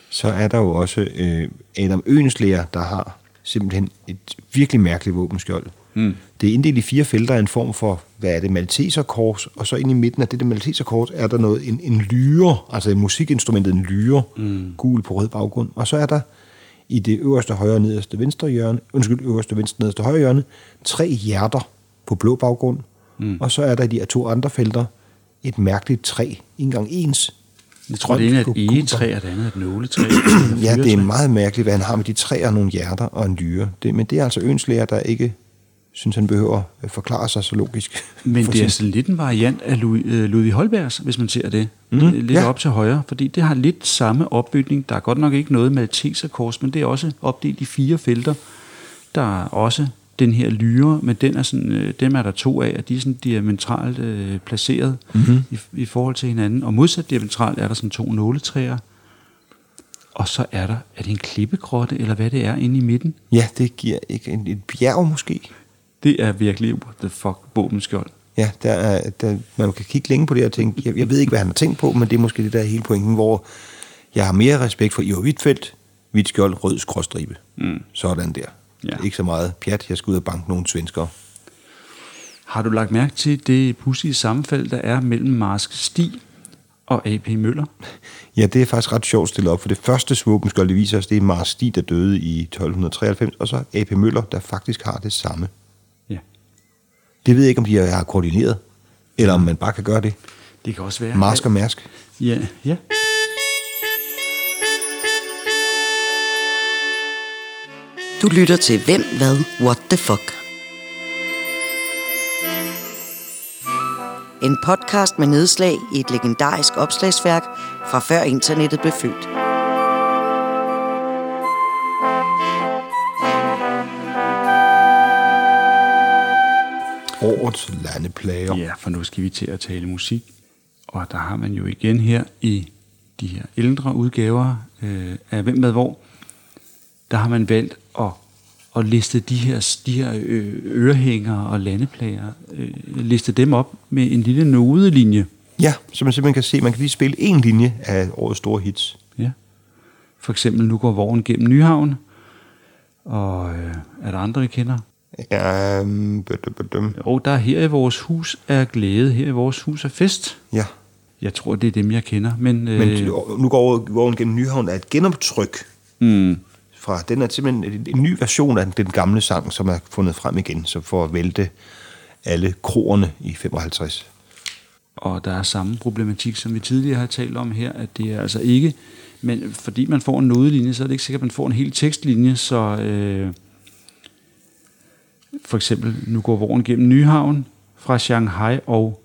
Så er der jo også øh, Adam Oehlenschlæger, der har simpelthen et virkelig mærkeligt våbenskjold. Mm. Det er inddelt i fire felter af en form for, hvad er det, malteserkors, og så ind i midten af det der malteserkors er der noget, en, en lyre, altså musikinstrumentet en lyre, mm. gul på rød baggrund, og så er der i det øverste højre nederste venstre hjørne, undskyld, øverste venstre nederste højre hjørne, tre hjerter på blå baggrund, mm. og så er der i de to andre felter et mærkeligt træ, ikke engang ens. Jeg tror, det ene er et egetræ, og det andet er et nåletræ. Ja, det er meget mærkeligt, hvad han har med de træer, nogle hjerter og en lyre. Det, men det er altså Oehlenschlæger, der ikke synes, han behøver forklare sig så logisk. Men det er altså lidt en variant af Louis, øh, Ludvig Holbergs, hvis man ser det. Mm, lidt ja. op til højre, fordi det har lidt samme opbygning. Der er godt nok ikke noget malteserkors, men det er også opdelt i fire felter. Der er også den her lyre, men den er sådan, øh, dem er der to af, og de er sådan diametralt øh, placeret mm-hmm. i, i forhold til hinanden. Og modsat diametralt er der sådan to nåletræer. Og så er der, er det en klippegrotte, eller hvad det er, inde i midten? Ja, det giver ikke en, et bjerg måske. Det er virkelig what the fuck våbenskjold. Ja, der er, der, man kan kigge længe på det og tænke, jeg, jeg ved ikke, hvad han har tænkt på, men det er måske det der hele pointen, hvor jeg har mere respekt for Ivar Huitfeldt, hvidt skjold, rød skråstribe. Mm. Sådan der. Ja. Ikke så meget pjat, jeg skal ud og banke nogle svenskere. Har du lagt mærke til det pudsige sammenfald, der er mellem Marsk Stig og A P. Møller? Ja, det er faktisk ret sjovt stillet op, for det første våbenskjold, det viser os, det er Marsk Stig, der døde i tolv treoghalvfems, og så A P. Møller, der faktisk har det samme. Det ved jeg ikke, om de har koordineret, eller om man bare kan gøre det. Det kan også være. Marsk og mærsk. Ja, ja. Du lytter til Hvem, Hvad, What the fuck. En podcast med nedslag i et legendarisk opslagsværk fra før internettet blev født. Årets landeplager. Ja, for nu skal vi til at tale musik. Og der har man jo igen her i de her ældre udgaver øh, af Hvem Hvad Hvor, der har man valgt at, at liste de her, de her ørehængere og landeplager, øh, liste dem op med en lille nodelinje. Ja, så man simpelthen kan se, man kan lige spille en linje af årets store hits. Ja, for eksempel Nu går våren gennem Nyhavn, og øh, er der andre, vi kender? Ja, um, bødum, bødum. Jo, der er Her i vores hus er glæde, Her i vores hus er fest. Ja. Jeg tror, det er dem, jeg kender. Men, men øh, Nu går våren gennem Nyhavn er et genoptryk. Mm. Fra, den er simpelthen en ny version af den gamle sang, som er fundet frem igen, så for at vælte alle kroerne i femoghalvtreds. Og der er samme problematik, som vi tidligere har talt om her, at det er altså ikke... Men fordi man får en nodelinje, så er det ikke sikkert, at man får en hel tekstlinje, så... Øh, For eksempel, Nu går våren gennem Nyhavn fra Shanghai, og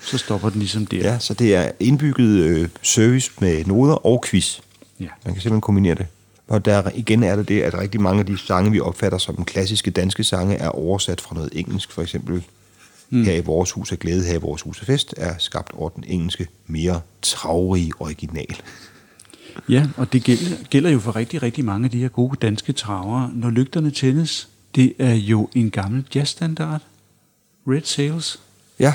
så stopper den ligesom der. Ja, så det er indbygget øh, service med noder og quiz. Ja. Man kan simpelthen kombinere det. Og der igen er det det, at rigtig mange af de sange, vi opfatter som klassiske danske sange, er oversat fra noget engelsk. For eksempel mm. Her i vores hus er glæde, her i vores hus er fest, er skabt over den engelske mere travrige original. Ja, og det gælder, gælder jo for rigtig, rigtig mange af de her gode danske travere. Når lygterne tændes, det er jo en gammel jazzstandard. Red Sails. Ja.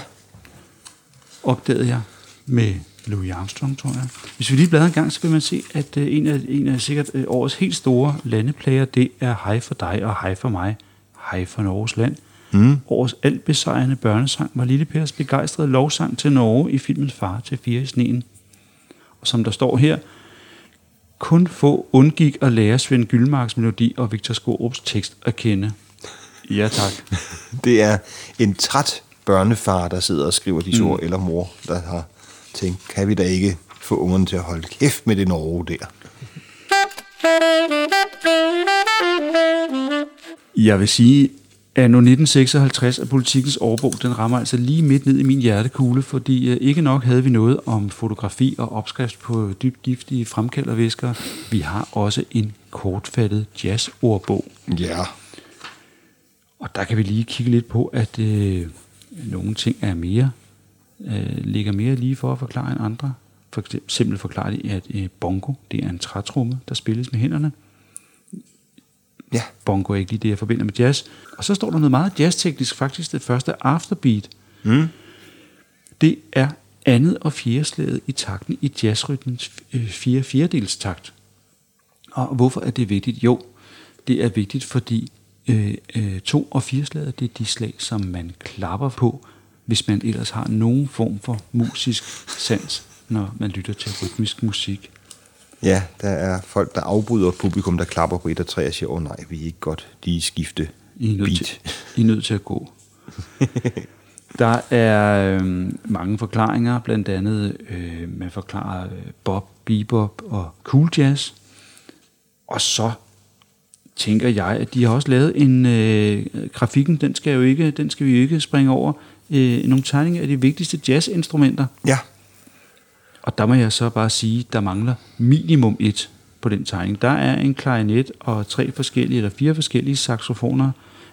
Opdagede jeg med Louis Armstrong, tror jeg. Hvis vi lige bladrer en gang, så vil man se, at en af, en af sikkert årets helt store landeplager, det er Hej for dig og hej for mig. Hej for Norges land. Mm. Årets altbesejrende børnesang var Lille Pers begejstrede lovsang til Norge i filmen Far til fire i sneen. Og som der står her, kun få undgik at lære Svend Gyldmarks melodi og Victor Skorups tekst at kende. Ja, tak. Det er en træt børnefar, der sidder og skriver de ord, mm. eller mor, der har tænkt, kan vi da ikke få ungerne til at holde kæft med det Norge der? Jeg vil sige, at nitten seksoghalvtreds af Politikens årbog, den rammer altså lige midt ned i min hjertekugle, fordi ikke nok havde vi noget om fotografi og opskrift på dybt giftige fremkaldervæsker. Vi har også en kortfattet jazzordbog. Ja. Og der kan vi lige kigge lidt på, at øh, nogle ting er mere, øh, ligger mere lige for at forklare end andre. For eksempel forklarer de, at øh, bongo, det er en trætrumme, der spilles med hænderne. Ja. Bongo er ikke lige det, jeg forbinder med jazz. Og så står der noget meget jazzteknisk, faktisk det første afterbeat. Mm. Det er andet og fjerde slaget i takten i jazzrytmens øh, fire fjerdedels takt. Og hvorfor er det vigtigt? Jo, det er vigtigt, fordi Øh, to og fire slager, det er de slag, som man klapper på, hvis man ellers har nogen form for musisk sans, når man lytter til rytmisk musik. Ja, der er folk, der afbryder publikum, der klapper på et og tre og siger, åh nej, vi er ikke godt, de skifte I er beat. Til, I er nødt til at gå. Der er øh, mange forklaringer, blandt andet, øh, man forklarer øh, Bob, Bebop og Cool Jazz, og så tænker jeg, at de har også lavet en øh, grafikken, den skal jo ikke, den skal vi jo ikke springe over, øh, nogle tegninger af de vigtigste jazzinstrumenter. Ja. Og der må jeg så bare sige, der mangler minimum et på den tegning. Der er en klarinet og tre forskellige eller fire forskellige saxofoner,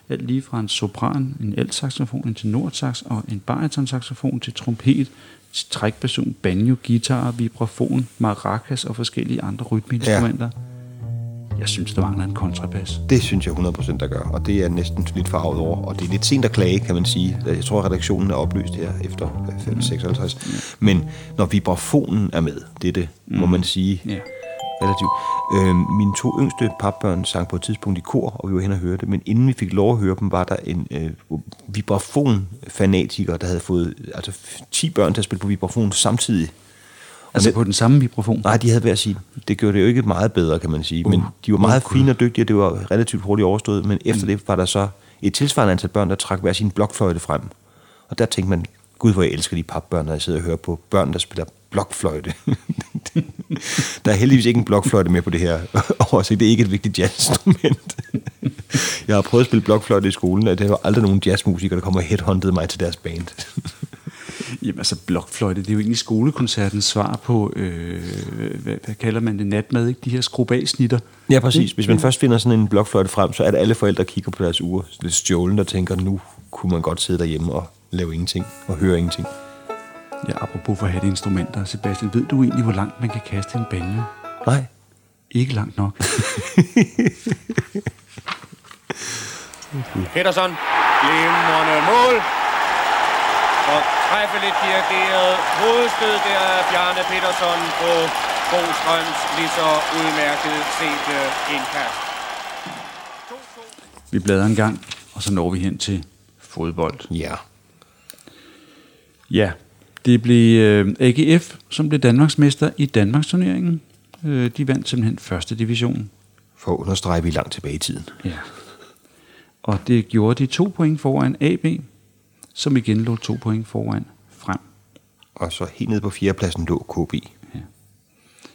alt lige fra en sopran, en altsaxofon, en tenorsax og en baritonsaxofon til trompet, til trækperson, banjo, guitar, vibrafon, maracas og forskellige andre rytmeinstrumenter. Ja. Jeg synes, der mangler en kontrabas. Det synes jeg hundrede procent, der gør, og det er næsten lidt farvet over. Og det er lidt sent at klage, kan man sige. Jeg tror, at redaktionen er oplyst her efter femoghalvtreds. Mm. Men når vibrafonen er med, det er det, mm. må man sige. Yeah. Relativt. Øh, mine to yngste papbørn sang på et tidspunkt i kor, og vi var hen og hørte det. Men inden vi fik lov at høre dem, var der en øh, vibrafonfanatiker, der havde fået altså, ti børn til at spille på vibrafon samtidig. Altså på den samme vibrafon? Nej, de havde været at sige, det gjorde det jo ikke meget bedre, kan man sige. Uh, men de var meget uh, fine og dygtige, og det var relativt hurtigt overstået. Men efter det var der så et tilsvarende antal børn, der trak hver sin blokfløjte frem. Og der tænkte man, gud hvor jeg elsker de papbørn, når jeg sidder og hører på børn, der spiller blokfløjte. Der er heldigvis ikke en blokfløjte med på det her oversigt. Det er ikke et vigtigt jazzinstrument. Jeg har prøvet at spille blokfløjte i skolen, og der var aldrig nogen jazzmusikere, der kom og headhuntede mig til deres band. Jamen altså blokfløjte, det er jo egentlig skolekoncertens svar på, øh, hvad, hvad kalder man det, natmad, ikke? De her skrubagsnitter. Ja, præcis. Hvis man først finder sådan en blokfløjte frem, så er det alle forældre, der kigger på deres ure, lidt stjålen, der tænker, nu kunne man godt sidde derhjemme og lave ingenting og høre ingenting. Ja, apropos for at have det instrumenter. Sebastian, ved du egentlig, hvor langt man kan kaste en banjo? Nej. Ikke langt nok. Peterson, glimrende mål. Og træffe lidt dirigeret hovedstød, der er Bjarne Petersen på Bostrøms lige så udmærket set indkast. Vi bladrer en gang, og så når vi hen til fodbold. Ja. Ja, det blev A G F, som blev Danmarksmester i Danmarksturneringen. De vandt simpelthen første division. For at understrege, vi langt tilbage i tiden. Ja. Og det gjorde de to point foran A B, som igen lå to point foran frem. Og så helt ned på fjerdepladsen lå K B. Ja.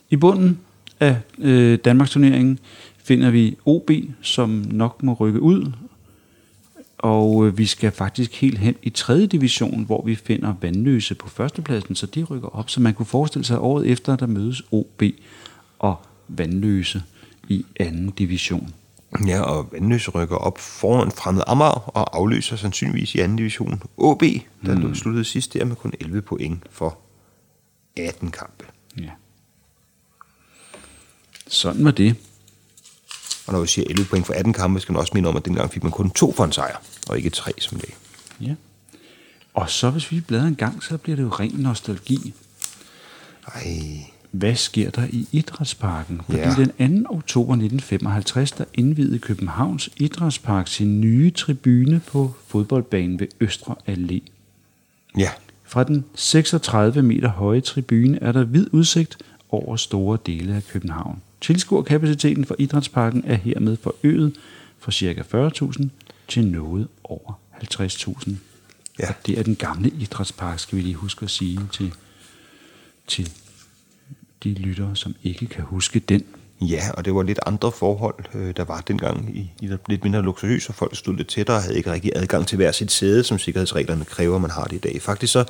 I bunden af øh, Danmarks turneringen finder vi O B, som nok må rykke ud. Og øh, vi skal faktisk helt hen i tredje division, hvor vi finder Vanløse på førstepladsen, så de rykker op. Så man kunne forestille sig, året efter, der mødes O B og Vanløse i anden division. Ja, og Vanløse rykker op foran Fremad Amager og afløser sandsynligvis i anden division O B, der hmm. sluttede sidst der med kun elleve point for atten kampe. Ja. Sådan var det. Og når vi siger elleve point for atten kampe, skal man også minde om, at dengang fik man kun to for en sejr, og ikke tre som det. Ja. Og så hvis vi bladrer en gang, så bliver det jo ren nostalgi. Ej. Hvad sker der i Idrætsparken? Fordi ja. den anden oktober nitten femoghalvtreds, der indvidede Københavns Idrætspark sin nye tribune på fodboldbanen ved Østre Allé. Ja. Fra den seksogtredive meter høje tribune er der vid udsigt over store dele af København. Tilskuerkapaciteten for Idrætsparken er hermed forøget fra ca. fyrre tusind til noget over halvtreds tusind. Ja. Og det er den gamle Idrætspark, skal vi lige huske at sige til, til de lyttere, som ikke kan huske den. Ja, og det var lidt andre forhold, der var dengang i, i lidt mindre luksuriøs, og folk stod lidt tættere og havde ikke rigtig adgang til hver sit sæde, som sikkerhedsreglerne kræver, man har det i dag. Faktisk så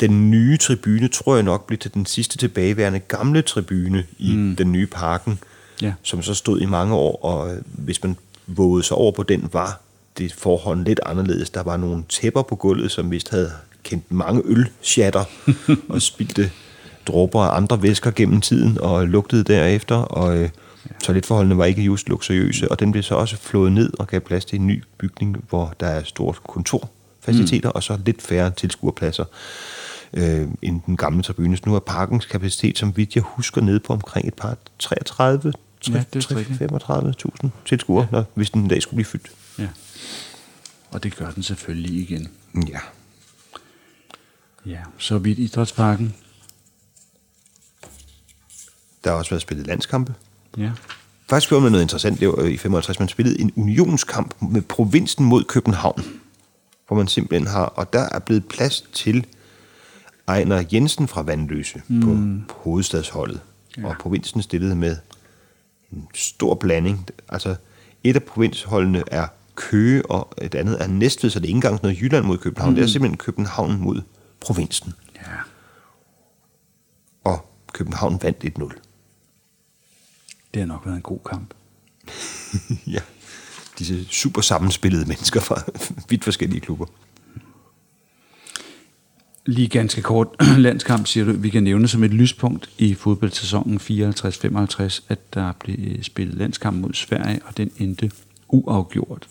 den nye tribune, tror jeg nok, blev til den sidste tilbageværende gamle tribune i mm. den nye parken, ja. som så stod i mange år, og hvis man vågede sig over på den, var det forhånd lidt anderledes. Der var nogle tæpper på gulvet, som vist havde kendt mange ølsjatter og spildte dråber af andre væsker gennem tiden og lugtede derefter, og øh, toiletforholdene var ikke just luksuriøse, og den blev så også flået ned og gav plads til en ny bygning, hvor der er stort kontorfaciliteter mm. og så lidt færre tilskuerpladser øh, end den gamle tribune. Nu er parkens kapacitet, som vidt jeg husker, nede på omkring et par treogtredive til femogtredive tusind tilskuere, ja. hvis den en dag skulle blive fyldt. Ja. Og det gør den selvfølgelig igen. Ja. Ja, så vidt Idrætsparken. Der har også været spillet landskampe. Ja. Faktisk gjorde man noget interessant. Det var i femoghalvtreds, man spillede en unionskamp med provinsen mod København, hvor man simpelthen har, og der er blevet plads til Ejner Jensen fra Vanløse mm. på, på hovedstadsholdet. Ja. Og provinsen stillede med en stor blanding. Altså, et af provinsholdene er Køge, og et andet er Næstved, så det er ikke engang noget Jylland mod København. Mm. Det er simpelthen København mod provinsen. Ja. Og København vandt et nul. Det har nok været en god kamp. Ja, disse super sammenspillede mennesker fra vidt forskellige klubber. Lige ganske kort landskamp, siger du, vi kan nævne som et lyspunkt i fodboldsæsonen fireoghalvtreds femoghalvtreds, at der blev spillet landskamp mod Sverige, og den endte uafgjort.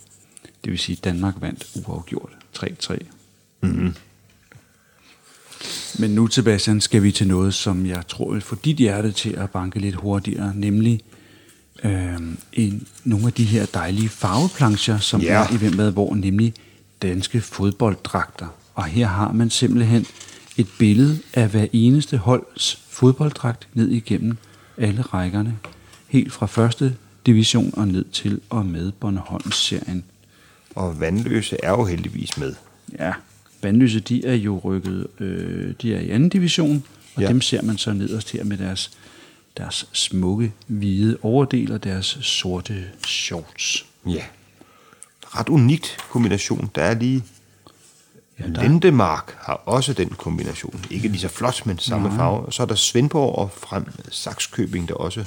Det vil sige, at Danmark vandt uafgjort tre-tre. Mm-hmm. Men nu, Sebastian, skal vi til noget, som jeg tror vil få dit hjerte til at banke lidt hurtigere, nemlig øh, en, nogle af de her dejlige farveplancher, som yeah. er i Hvem Hvad Hvor, nemlig danske fodbolddragter. Og her har man simpelthen et billede af hver eneste holds fodbolddragt ned igennem alle rækkerne, helt fra første division og ned til og med Bornholms-serien. Og Vanløse er jo heldigvis med. Ja. Vanløse, de er jo rykket, øh, de er i anden division, og ja. dem ser man så nederst her med deres, deres smukke, hvide overdel og deres sorte shorts. Ja, ret unikt kombination. Der er lige... Ja, der... Lindemark har også den kombination. Ikke lige så flot, men samme ja. farve. Og så er der Svendborg og frem Sakskøbing der også.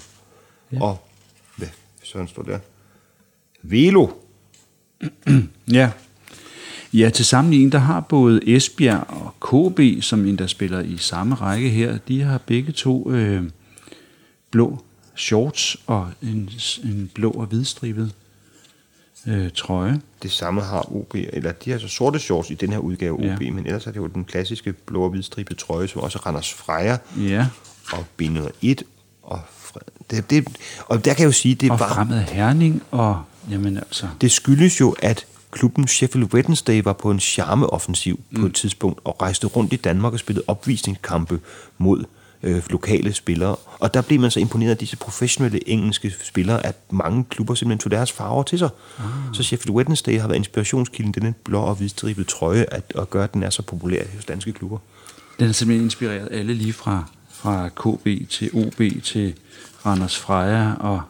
Ja. Og hvad sådan står der? Velo. Ja. Ja, til sammenligning, der har både Esbjerg og K B, som endda spiller i samme række her, de har begge to øh, blå shorts og en, en blå og hvidstribet øh, trøje. Det samme har O B, eller de har så sorte shorts i den her udgave O B, ja. men ellers er det jo den klassiske blå og hvidstribet trøje, som også Randers Freja ja. og B nul et og det, det, og der kan jeg jo sige, det er bare... Og Fremad Herning og... Jamen altså... Det skyldes jo, at klubben Sheffield Wednesday var på en charmeoffensiv mm. på et tidspunkt og rejste rundt i Danmark og spillede opvisningskampe mod øh, lokale spillere. Og der blev man så imponeret af disse professionelle engelske spillere, at mange klubber simpelthen tog deres farver til sig. Ah. Så Sheffield Wednesday har været inspirationskilden, denne blå og hvidstribede trøje, at, at gøre, at den er så populær hos danske klubber. Den har simpelthen inspireret alle lige fra, fra K B til O B til Randers Freja og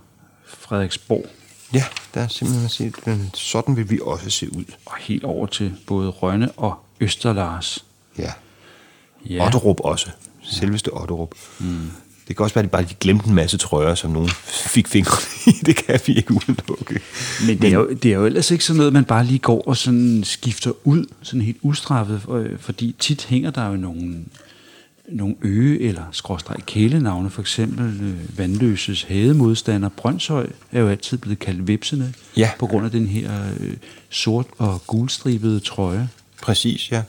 Frederiksborg. Ja, der er simpelthen set, sådan vil vi også se ud. Og helt over til både Rønne og Østerlars. Ja. Ja. Otterup også. Selveste Otterup. Mm. Det kan også være, at de bare glemte en masse trøjer, som nogen fik fingrene i. Det kan vi ikke udelukke. Men det er, jo, det er jo ellers ikke sådan noget, man bare lige går og sådan skifter ud, sådan helt ustraffet, fordi tit hænger der jo nogle, nogle øge- eller skråstreg kælenavne, for eksempel Vanløses hademodstander Brøndshøj er jo altid blevet kaldt vipsene, ja, på grund af den her øh, sort- og gulstribede trøje. Præcis, ja.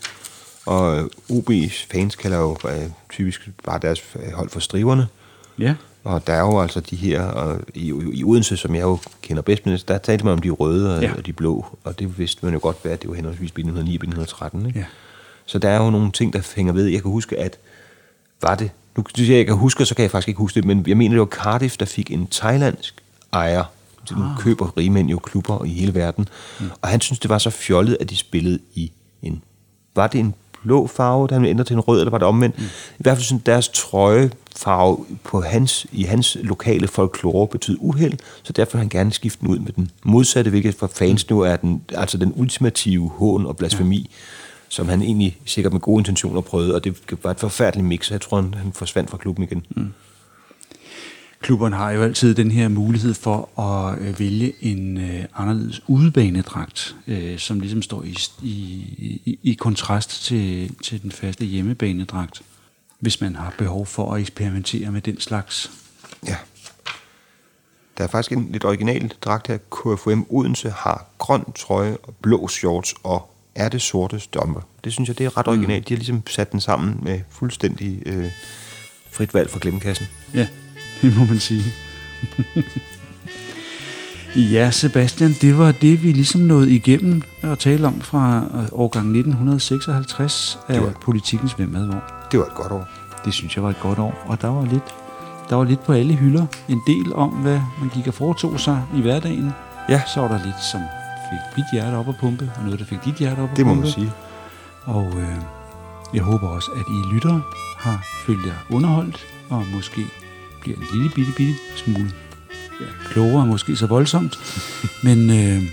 Og O B's fans kalder jo øh, typisk bare deres hold for striverne. Ja. Og der er jo altså de her, og i, i Odense, som jeg jo kender bedst, men der talte man om de røde og, ja, og de blå, og det vidste man jo godt, hvad det var henholdsvis nitten ni og nitten tretten, ikke? Ja. Så der er jo nogle ting, der hænger ved. Jeg kan huske, at var det, nu siger jeg, jeg kan huske, så kan jeg faktisk ikke huske det, men jeg mener, det var Cardiff, der fik en thailandsk ejer. Så nu ah. køber rigmænd jo klubber i hele verden. Mm. Og han synes det var så fjollet, at de spillede i en, var det en blå farve, der han ændrede til en rød, eller var det omvendt? Mm. I hvert fald sådan, deres trøjefarve på hans, i hans lokale folklore betød uheld, så derfor vil han gerne skifte den ud med den modsatte, hvilket for fans nu er den, altså den ultimative hån og blasfemi, ja, som han egentlig sikkert med gode intentioner prøvede, og det var et forfærdeligt mix. Jeg tror, han, han forsvandt fra klubben igen. Mm. Klubberne har jo altid den her mulighed for at vælge en øh, anderledes udebanedragt, øh, som ligesom står i, i, i kontrast til, til den faste hjemmebanedragt, hvis man har behov for at eksperimentere med den slags. Ja. Der er faktisk en lidt original dragt her. K F U M Odense har grøn trøje og blå shorts og er det sorte strømper. Det synes jeg, det er ret originalt. Mm. De har ligesom sat den sammen med fuldstændig øh, frit valg fra glemmekassen. Ja. Det må man sige. Ja, Sebastian, det var det, vi ligesom nåede igennem at tale om fra årgang nitten seksoghalvtreds af var... Politikens Hvem Hvad Hvor. Det var et godt år. Det synes jeg var et godt år, og der var lidt, der var lidt på alle hylder. En del om, hvad man gik og foretog sig i hverdagen. Ja. Så var der lidt, som fik mit hjerte op at pumpe, og noget, der fik dit hjerte op at pumpe. Det må man sige. Og øh, jeg håber også, at I lyttere har følt jer underholdt, og måske bliver en lille bitte, bitte smule, ja, klogere, måske så voldsomt. Men øh,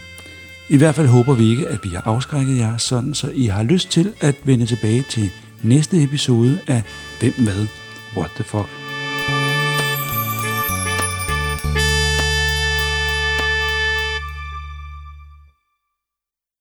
i hvert fald håber vi ikke, at vi har afskrækket jer sådan, så I har lyst til at vende tilbage til næste episode af Hvem Hvad? What the fuck?